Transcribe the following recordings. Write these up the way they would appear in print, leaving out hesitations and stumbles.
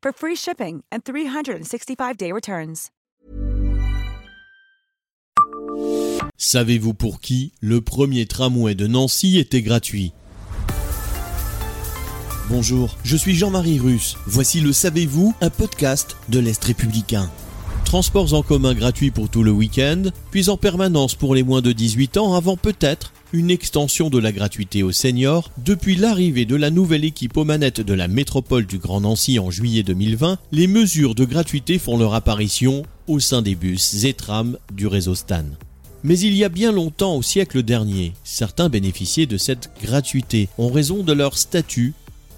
for free shipping and 365-day returns. Savez-vous pour qui le premier tramway de Nancy était gratuit ? Bonjour, je suis Jean-Marie Russe. Voici le Savez-vous, un podcast de l'Est Républicain. Transports en commun gratuits pour tout le week-end, puis en permanence pour les moins de 18 ans avant peut-être une extension de la gratuité aux seniors. Depuis l'arrivée de la nouvelle équipe aux manettes de la métropole du Grand Nancy en juillet 2020, les mesures de gratuité font leur apparition au sein des bus et trams du réseau Stan. Mais il y a bien longtemps, au siècle dernier, certains bénéficiaient de cette gratuité en raison de leur statut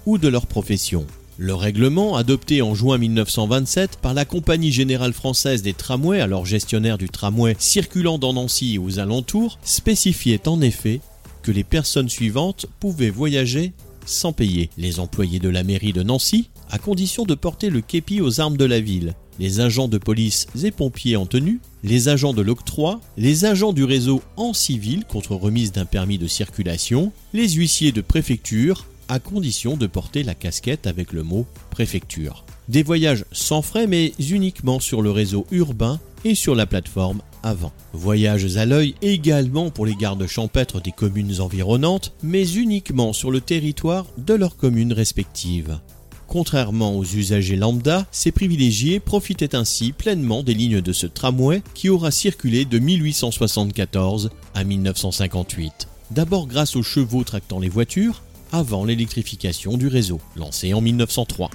ou de leur profession. Le règlement, adopté en juin 1927 par la Compagnie Générale Française des Tramways, alors gestionnaire du tramway circulant dans Nancy et aux alentours, spécifiait en effet que les personnes suivantes pouvaient voyager sans payer. Les employés de la mairie de Nancy, à condition de porter le képi aux armes de la ville, les agents de police et pompiers en tenue, les agents de l'octroi, les agents du réseau en civil contre remise d'un permis de circulation, les huissiers de préfecture, à condition de porter la casquette avec le mot « préfecture ». Des voyages sans frais mais uniquement sur le réseau urbain et sur la plateforme avant. Voyages à l'œil également pour les gardes champêtres des communes environnantes mais uniquement sur le territoire de leurs communes respectives. Contrairement aux usagers lambda, ces privilégiés profitaient ainsi pleinement des lignes de ce tramway qui aura circulé de 1874 à 1958. D'abord grâce aux chevaux tractant les voitures, avant l'électrification du réseau, lancée en 1903.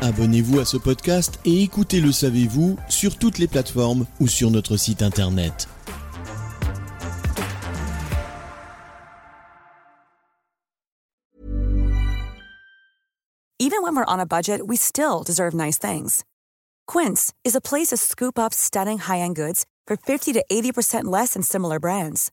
Abonnez-vous à ce podcast et écoutez Le Savez-vous sur toutes les plateformes ou sur notre site internet. Even when we're on a budget, we still deserve nice things. Quince is a place to scoop up stunning high-end goods for 50 to 80% less than similar brands.